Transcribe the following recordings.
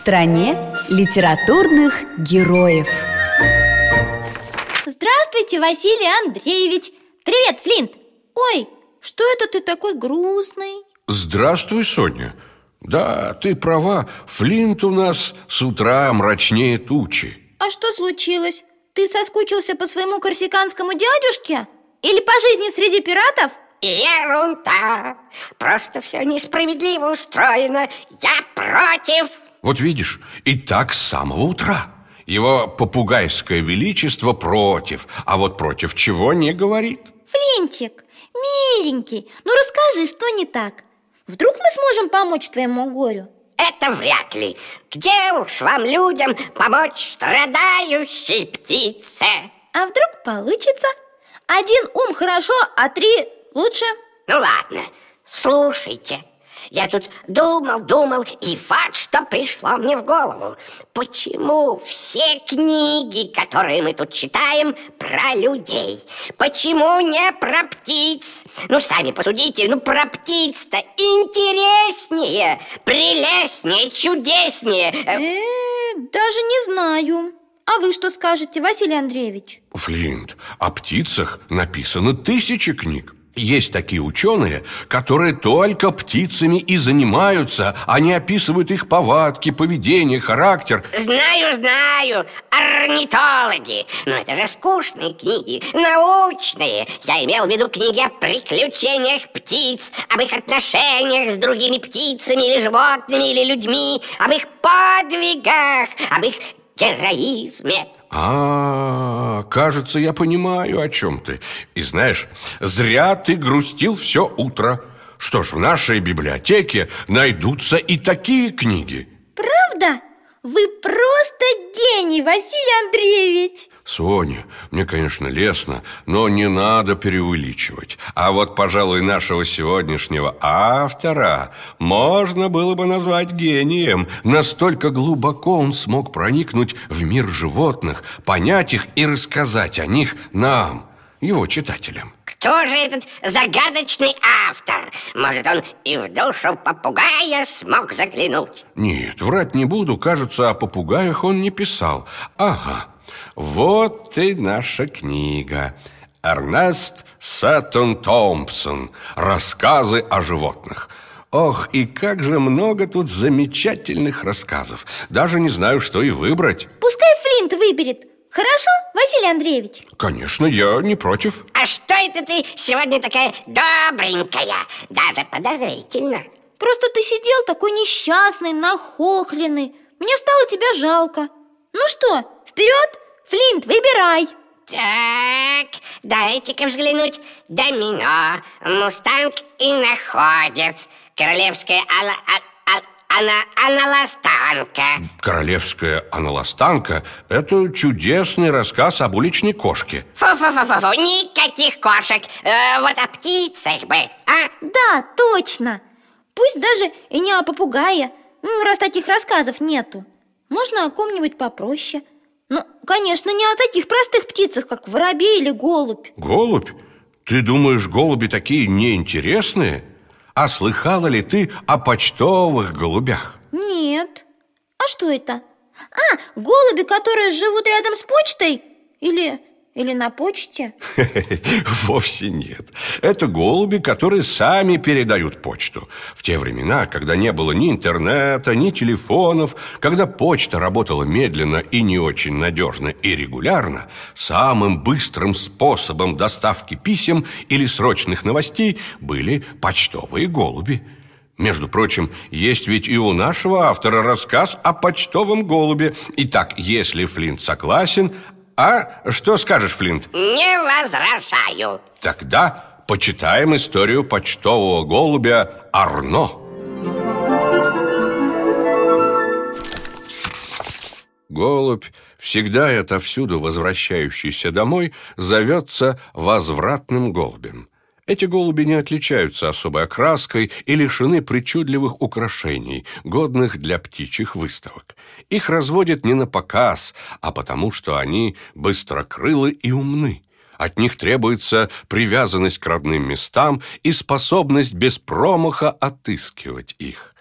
стране литературных героев. Здравствуйте, Василий Андреевич! Привет, Флинт! Ой, что это ты такой грустный? Здравствуй, Соня! Да, ты права, Флинт у нас с утра мрачнее тучи. А что случилось? Ты соскучился по своему корсиканскому дядюшке? Или по жизни среди пиратов? Ерунда! Просто все несправедливо устроено. Я против! Вот видишь, и так с самого утра. Его попугайское величество против, а вот против чего не говорит. Флинтик, миленький, ну расскажи, что не так. Вдруг мы сможем помочь твоему горю? Это вряд ли. Где уж вам, людям, помочь страдающей птице? А вдруг получится? Один ум хорошо, а три лучше. Ну ладно, слушайте. Я тут думал, и вот что пришло мне в голову. Почему все книги, которые мы тут читаем, про людей? Почему не про птиц? Ну, сами посудите, про птиц-то интереснее, прелестнее, чудеснее. Даже не знаю. А вы что скажете, Василий Андреевич? Флинт, о птицах написано 1000 книг. Есть такие ученые, которые только птицами и занимаются. Они описывают их повадки, поведение, характер. Знаю, орнитологи. Но это же скучные книги, научные. Я имел в виду книги о приключениях птиц, об их отношениях с другими птицами или животными, или людьми, об их подвигах, об их героизме. Кажется, я понимаю, о чем ты. И знаешь, зря ты грустил все утро. Что ж, в нашей библиотеке найдутся и такие книги. Правда? Вы просто гений, Василий Андреевич! Соня, мне, конечно, лестно, но не надо преувеличивать. А вот, пожалуй, нашего сегодняшнего автора можно было бы назвать гением. Настолько глубоко он смог проникнуть в мир животных, понять их и рассказать о них нам, его читателям. Кто же этот загадочный автор? Может, он и в душу попугая смог заглянуть? Нет, врать не буду, кажется, о попугаях он не писал. Ага. Вот и наша книга. Эрнест Сетон-Томпсон. Рассказы о животных. Ох, и как же много тут замечательных рассказов. Даже не знаю, что и выбрать. Пускай Флинт выберет. Хорошо, Василий Андреевич? Конечно, я не против. А что это ты сегодня такая добренькая? Даже подозрительно. Просто ты сидел такой несчастный, нахохленный. Мне стало тебя жалко. Ну что, вперед, Флинт, выбирай. Так, дайте-ка взглянуть. Домино, мустанг и находец. Королевская аналастанка. Королевская аналастанка – это чудесный рассказ об уличной кошке. Фу-фу-фу-фу, никаких кошек. Вот о птицах бы, а? Да, точно. Пусть даже и не о попугае, раз таких рассказов нету. Можно о ком-нибудь попроще. Ну, конечно, не о таких простых птицах, как воробей или голубь. Голубь? Ты думаешь, голуби такие неинтересные? А слыхала ли ты о почтовых голубях? Нет. А что это? Голуби, которые живут рядом с почтой? Или на почте? Вовсе нет. Это голуби, которые сами передают почту. В те времена, когда не было ни интернета, ни телефонов, когда почта работала медленно и не очень надежно и регулярно, самым быстрым способом доставки писем или срочных новостей были почтовые голуби. Между прочим, есть ведь и у нашего автора рассказ о почтовом голубе. Итак, если Флинт согласен... А что скажешь, Флинт? Не возражаю. Тогда почитаем историю почтового голубя Арно. Голубь, всегда и отовсюду возвращающийся домой, зовется возвратным голубем. Эти голуби не отличаются особой окраской и лишены причудливых украшений, годных для птичьих выставок. Их разводят не на показ, а потому что они быстрокрылы и умны. От них требуется привязанность к родным местам и способность без промаха отыскивать их.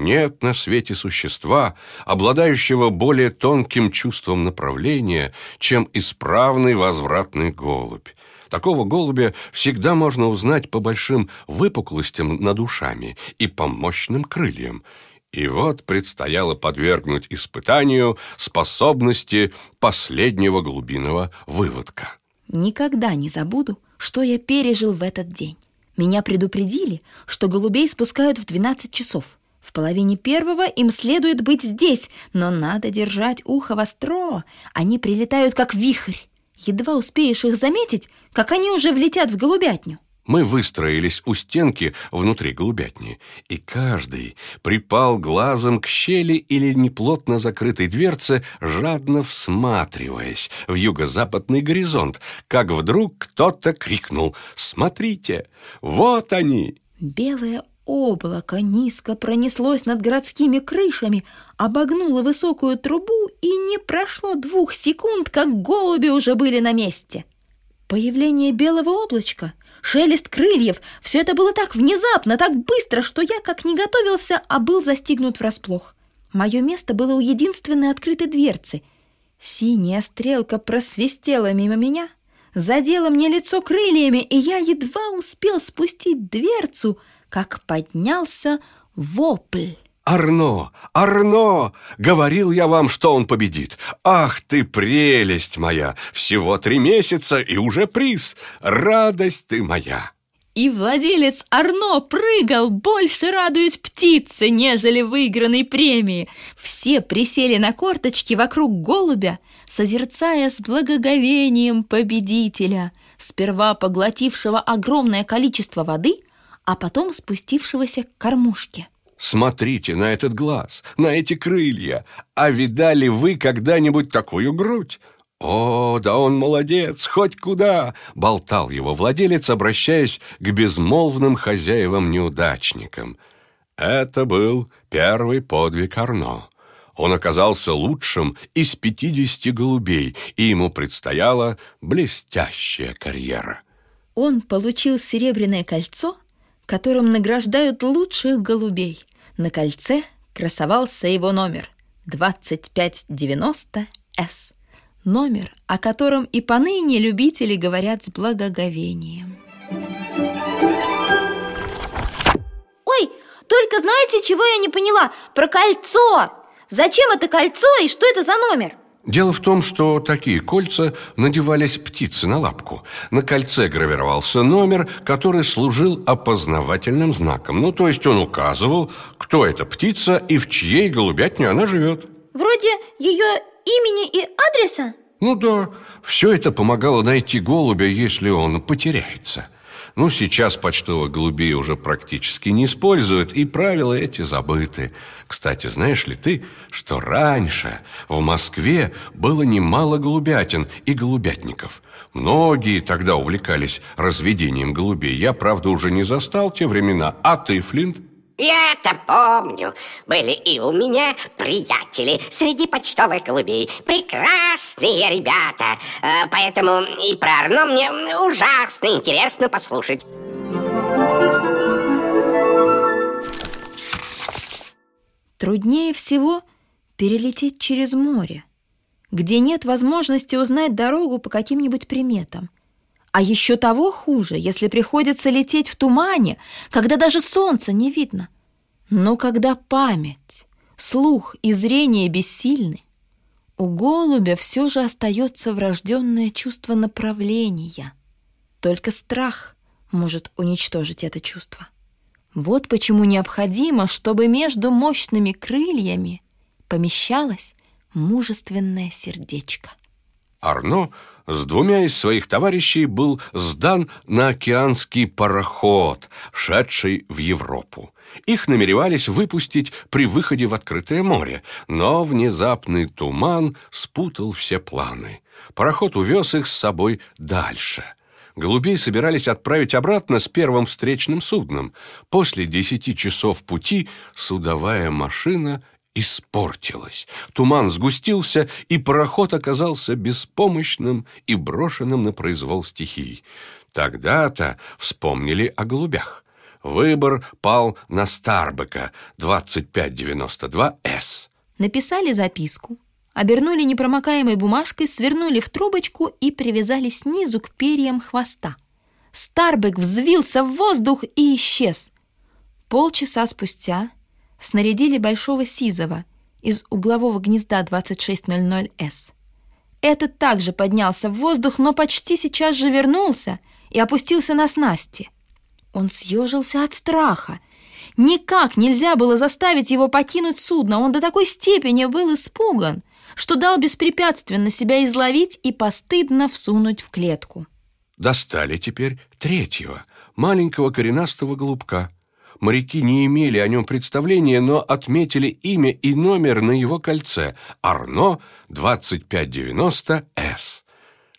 Нет на свете существа, обладающего более тонким чувством направления, чем исправный возвратный голубь. Такого голубя всегда можно узнать по большим выпуклостям над ушами и по мощным крыльям. И вот предстояло подвергнуть испытанию способности последнего глубинного выводка. Никогда не забуду, что я пережил в этот день. Меня предупредили, что голубей спускают в 12 часов. В половине первого им следует быть здесь, но надо держать ухо востро. Они прилетают как вихрь. Едва успеешь их заметить, как они уже влетят в голубятню. Мы выстроились у стенки внутри голубятни, и каждый припал глазом к щели или неплотно закрытой дверце, жадно всматриваясь в юго-западный горизонт, как вдруг кто-то крикнул: «Смотрите, вот они!» Белое облако низко пронеслось над городскими крышами, обогнуло высокую трубу, и не прошло 2 секунд, как голуби уже были на месте. Появление белого облачка, шелест крыльев — все это было так внезапно, так быстро, что я, как не готовился, а был застигнут врасплох. Мое место было у единственной открытой дверцы. Синяя стрелка просвистела мимо меня, задела мне лицо крыльями, и я едва успел спустить дверцу, как поднялся вопль. «Арно! Арно! Говорил я вам, что он победит! Ах ты, прелесть моя! Всего 3 месяца и уже приз! Радость ты моя!» И владелец Арно прыгал, больше радуясь птице, нежели выигранной премии. Все присели на корточки вокруг голубя, созерцая с благоговением победителя, сперва поглотившего огромное количество воды, а потом спустившегося к кормушке. «Смотрите на этот глаз, на эти крылья! А видали вы когда-нибудь такую грудь? О, да он молодец, хоть куда!» — болтал его владелец, обращаясь к безмолвным хозяевам-неудачникам. Это был первый подвиг Арно. Он оказался лучшим из 50 голубей, и ему предстояла блестящая карьера. Он получил серебряное кольцо, которым награждают лучших голубей. На кольце красовался его номер 2590С. Номер, о котором и поныне любители говорят с благоговением. Ой, только знаете, чего я не поняла? Про кольцо! Зачем это кольцо и что это за номер? Дело в том, что такие кольца надевались птицы на лапку. На кольце гравировался номер, который служил опознавательным знаком. Ну, то есть он указывал, кто эта птица и в чьей голубятне она живет. Вроде ее имени и адреса? Ну да, все это помогало найти голубя, если он потеряется. Ну, сейчас почтовых голубей уже практически не используют, и правила эти забыты. Кстати, знаешь ли ты, что раньше в Москве было немало голубятин и голубятников? Многие тогда увлекались разведением голубей. Я, правда, уже не застал те времена. А ты, Флинт? Я-то помню, были и у меня приятели среди почтовых голубей. Прекрасные ребята. Поэтому и про Арно мне ужасно интересно послушать. Труднее всего перелететь через море, где нет возможности узнать дорогу по каким-нибудь приметам. А еще того хуже, если приходится лететь в тумане, когда даже солнца не видно. Но когда память, слух и зрение бессильны, у голубя все же остается врожденное чувство направления. Только страх может уничтожить это чувство. Вот почему необходимо, чтобы между мощными крыльями помещалось мужественное сердечко. Арно с 2 из своих товарищей был сдан на океанский пароход, шедший в Европу. Их намеревались выпустить при выходе в открытое море, но внезапный туман спутал все планы. Пароход увез их с собой дальше. Голубей собирались отправить обратно с первым встречным судном. После 10 часов пути судовая машина испортилась. Туман сгустился, и пароход оказался беспомощным и брошенным на произвол стихий. Тогда-то вспомнили о голубях. Выбор пал на Старбека 2592С. Написали записку, обернули непромокаемой бумажкой, свернули в трубочку и привязали снизу к перьям хвоста. Старбек взвился в воздух и исчез. Полчаса спустя снарядили большого сизого из углового гнезда 2600С. Этот также поднялся в воздух, но почти сейчас же вернулся и опустился на снасти. Он съежился от страха. Никак нельзя было заставить его покинуть судно. Он до такой степени был испуган, что дал беспрепятственно себя изловить и постыдно всунуть в клетку. Достали теперь третьего, маленького коренастого голубка. Моряки не имели о нем представления, но отметили имя и номер на его кольце – Арно 2590С.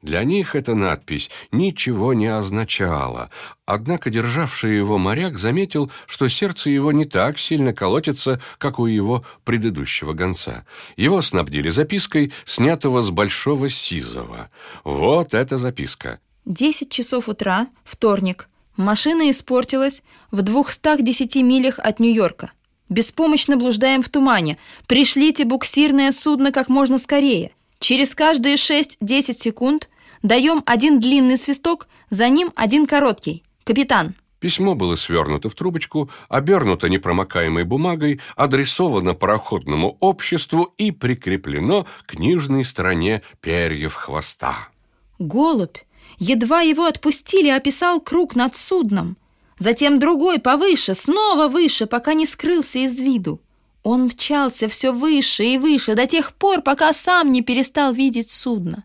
Для них эта надпись ничего не означала, однако державший его моряк заметил, что сердце его не так сильно колотится, как у его предыдущего гонца. Его снабдили запиской, снятого с большого сизого. Вот эта записка. 10:00 утра, вторник. Машина испортилась в 210 милях от Нью-Йорка. Беспомощно блуждаем в тумане. Пришлите буксирное судно как можно скорее. Через каждые 6-10 секунд даем один длинный свисток, за ним один короткий. Капитан. Письмо было свернуто в трубочку, обернуто непромокаемой бумагой, адресовано пароходному обществу и прикреплено к нижней стороне перьев хвоста. Голубь, едва его отпустили, описал круг над судном. Затем другой повыше, снова выше, пока не скрылся из виду. Он мчался все выше и выше до тех пор, пока сам не перестал видеть судно.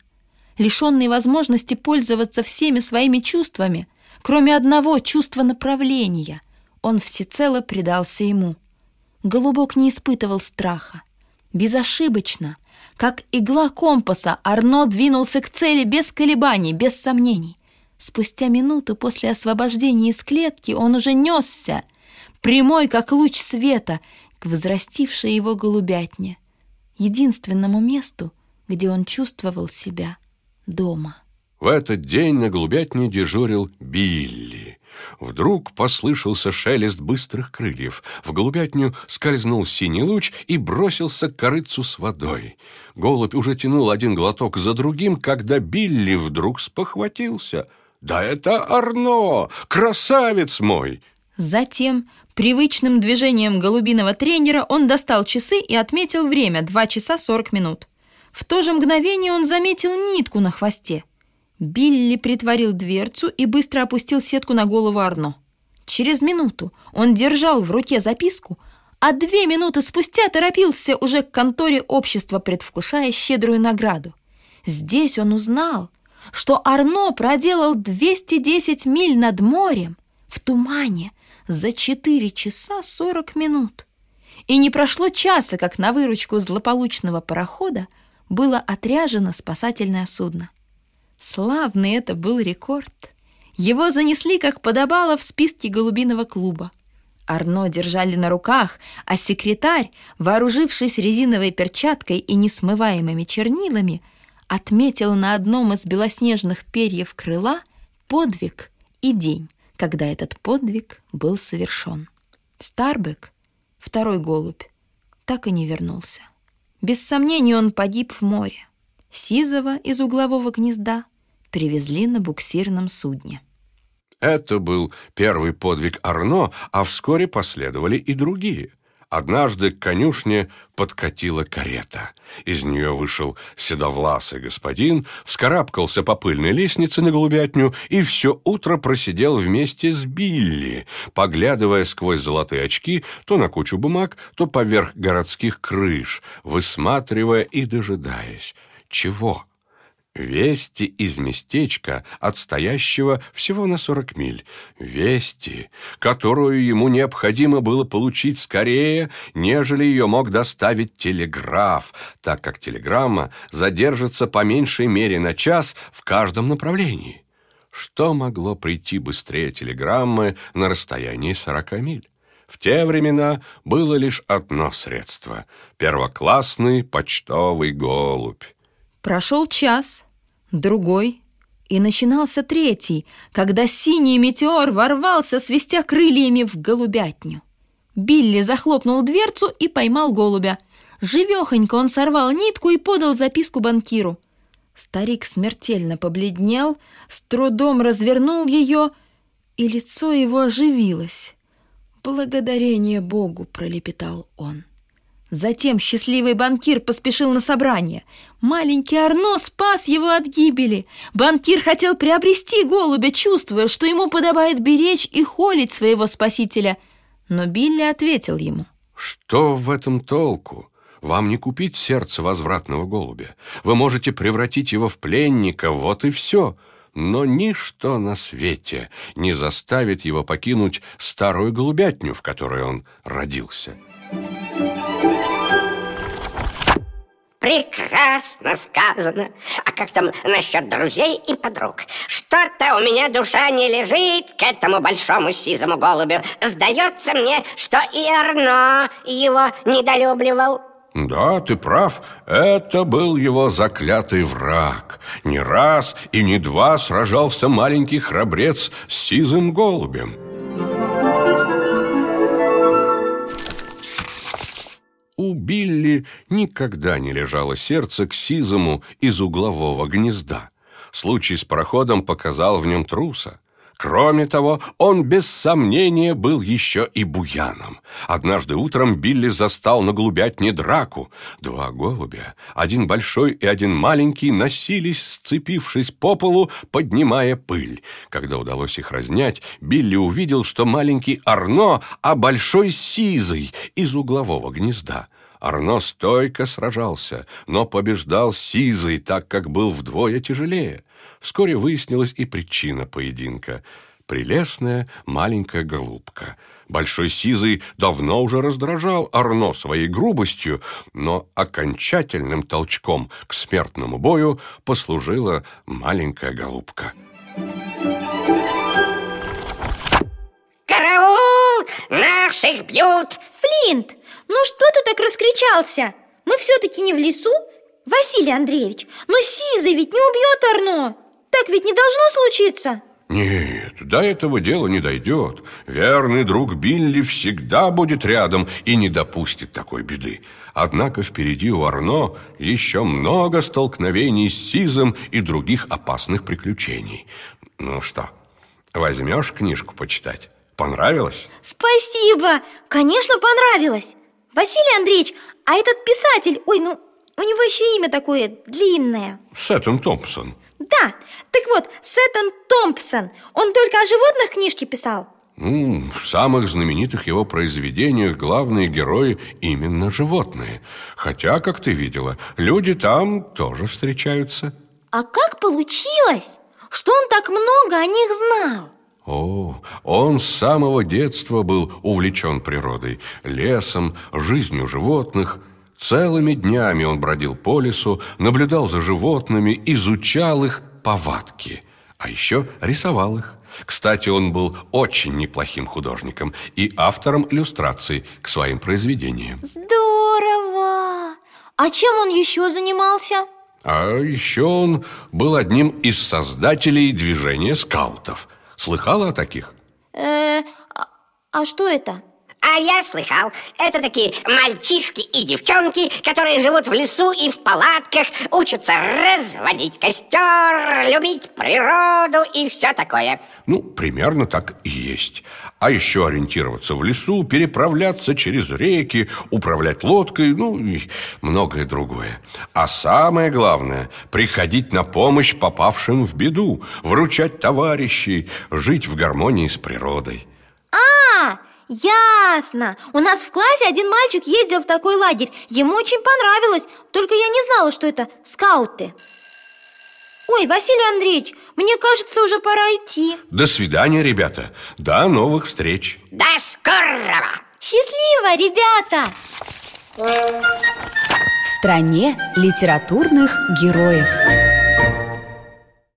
Лишенный возможности пользоваться всеми своими чувствами, кроме одного чувства направления, он всецело предался ему. Голубок не испытывал страха. Безошибочно, как игла компаса, Арно двинулся к цели без колебаний, без сомнений. Спустя минуту после освобождения из клетки он уже несся, прямой, как луч света, к возрастившей его голубятне, единственному месту, где он чувствовал себя дома. В этот день на голубятне дежурил Билли. Вдруг послышался шелест быстрых крыльев. В голубятню скользнул синий луч и бросился к корытцу с водой. Голубь уже тянул один глоток за другим, когда Билли вдруг спохватился. «Да это Арно! Красавец мой!» Затем привычным движением голубиного тренера он достал часы и отметил время 2:40. В то же мгновение он заметил нитку на хвосте. Билли притворил дверцу и быстро опустил сетку на голову Арно. Через минуту он держал в руке записку, а 2 минуты спустя торопился уже к конторе общества, предвкушая щедрую награду. Здесь он узнал, что Арно проделал 210 миль над морем в тумане за 4:40. И не прошло часа, как на выручку злополучного парохода было отряжено спасательное судно. Славный это был рекорд. Его занесли, как подобало, в списке голубиного клуба. Арно держали на руках, а секретарь, вооружившись резиновой перчаткой и несмываемыми чернилами, отметил на одном из белоснежных перьев крыла подвиг и день, когда этот подвиг был совершен. Старбек, второй голубь, так и не вернулся. Без сомнения, он погиб в море. Сизова из углового гнезда привезли на буксирном судне. Это был первый подвиг Арно, а вскоре последовали и другие. Однажды к конюшне подкатила карета. Из нее вышел седовласый господин, вскарабкался по пыльной лестнице на голубятню и все утро просидел вместе с Билли, поглядывая сквозь золотые очки то на кучу бумаг, то поверх городских крыш, высматривая и дожидаясь. Чего? Вести из местечка, отстоящего всего на 40 миль. Вести, которую ему необходимо было получить скорее, нежели ее мог доставить телеграф, так как телеграмма задержится по меньшей мере на час в каждом направлении. Что могло прийти быстрее телеграммы на расстоянии 40 миль? В те времена было лишь одно средство – первоклассный почтовый голубь. Прошел час, другой, И начинался третий, когда синий метеор ворвался, свистя крыльями, в голубятню. Билли захлопнул дверцу и поймал голубя. Живехонько он сорвал нитку и подал записку банкиру. Старик смертельно побледнел, с трудом развернул ее, и лицо его оживилось. «Благодарение Богу!» — пролепетал он. Затем счастливый банкир поспешил на собрание. Маленький Арно спас его от гибели. Банкир хотел приобрести голубя, чувствуя, что ему подобает беречь и холить своего спасителя. Но Билли ответил ему: «Что в этом толку? Вам не купить сердце возвратного голубя. Вы можете превратить его в пленника, вот и все. Но ничто на свете не заставит его покинуть старую голубятню, в которой он родился». Прекрасно сказано. А как там насчет друзей и подруг? Что-то у меня душа не лежит к этому большому сизому голубю. Сдается мне, что и Арно его недолюбливал. Да, ты прав. Это был его заклятый враг. Не раз и не два сражался маленький храбрец с сизым голубем. У Билли никогда не лежало сердце к сизому из углового гнезда. Случай с пароходом показал в нем труса. Кроме того, он без сомнения был еще и буяном. Однажды утром Билли застал на голубятне драку. Два голубя, один большой и один маленький, носились, сцепившись по полу, поднимая пыль. Когда удалось их разнять, Билли увидел, что маленький Арно, а большой сизый из углового гнезда. Арно стойко сражался, но побеждал сизый, так как был вдвое тяжелее. Вскоре выяснилась и причина поединка. Прелестная маленькая голубка. Большой сизый давно уже раздражал Арно своей грубостью, но окончательным толчком к смертному бою послужила маленькая голубка. «Караул! Наших бьют!» «Флинт, ну что ты так раскричался? Мы все-таки не в лесу? Василий Андреевич, но сизый ведь не убьет Арно! Так ведь не должно случиться!» «Нет, до этого дело не дойдет. Верный друг Билли всегда будет рядом и не допустит такой беды. Однако впереди у Арно еще много столкновений с сизым и других опасных приключений. Ну что, возьмешь книжку почитать? Понравилось?» «Спасибо! Конечно, понравилось! Василий Андреевич, а этот писатель... У него еще имя такое длинное. Сетон-Томпсон. Да, так вот, Сетон-Томпсон. Он только о животных книжки писал. В самых знаменитых его произведениях главные герои именно животные. Хотя, как ты видела, люди там тоже встречаются. А как получилось, что он так много о них знал? О, он с самого детства был увлечен природой, лесом, жизнью животных. Целыми днями он бродил по лесу, наблюдал за животными, изучал их повадки, а еще рисовал их. Кстати, он был очень неплохим художником и автором иллюстраций к своим произведениям. Здорово! А чем он еще занимался? А еще он был одним из создателей движения скаутов. Слыхала о таких? А что это? А я слыхал, это такие мальчишки и девчонки, которые живут в лесу и в палатках, учатся разводить костер, любить природу и все такое. Примерно так и есть. А еще ориентироваться в лесу, переправляться через реки, управлять лодкой, и многое другое. А самое главное, приходить на помощь попавшим в беду, выручать товарищей, жить в гармонии с природой. Ясно! У нас в классе один мальчик ездил в такой лагерь. Ему очень понравилось, только я не знала, что это скауты. Ой, Василий Андреевич, мне кажется, уже пора идти. До свидания, ребята. До новых встреч. До скорого! Счастливо, ребята! В стране литературных героев.